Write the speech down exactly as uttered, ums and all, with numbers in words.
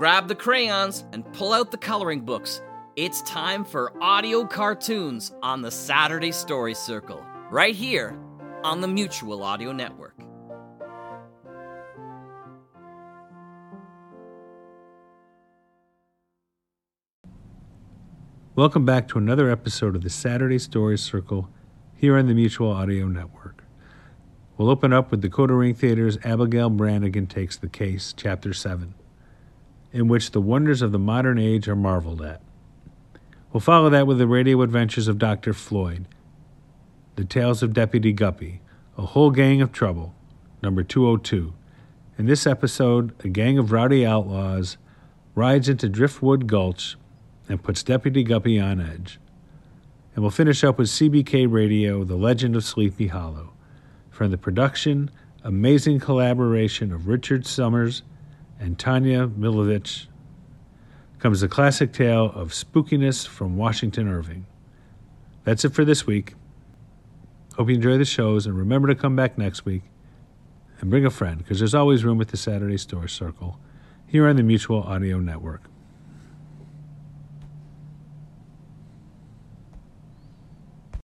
Grab the crayons and pull out the coloring books. It's time for audio cartoons on the Saturday Story Circle, right here on the Mutual Audio Network. Welcome back to another episode of the Saturday Story Circle here on the Mutual Audio Network. We'll open up with Dakota Ring Theater's Abigail Branigan Takes the Case, Chapter seven. In which the wonders of the modern age are marveled at. We'll follow that with the radio adventures of Doctor Floyd, the tales of Deputy Guppy, A Whole Gang of Trouble, number two oh two. In this episode, a gang of rowdy outlaws rides into Driftwood Gulch and puts Deputy Guppy on edge. And we'll finish up with C B K Radio, The Legend of Sleepy Hollow, from the production, amazing collaboration of Richard Summers and Tanya Milovich, comes the classic tale of spookiness from Washington Irving. That's it for this week. Hope you enjoy the shows, and remember to come back next week and bring a friend, because there's always room at the Saturday Story Circle here on the Mutual Audio Network.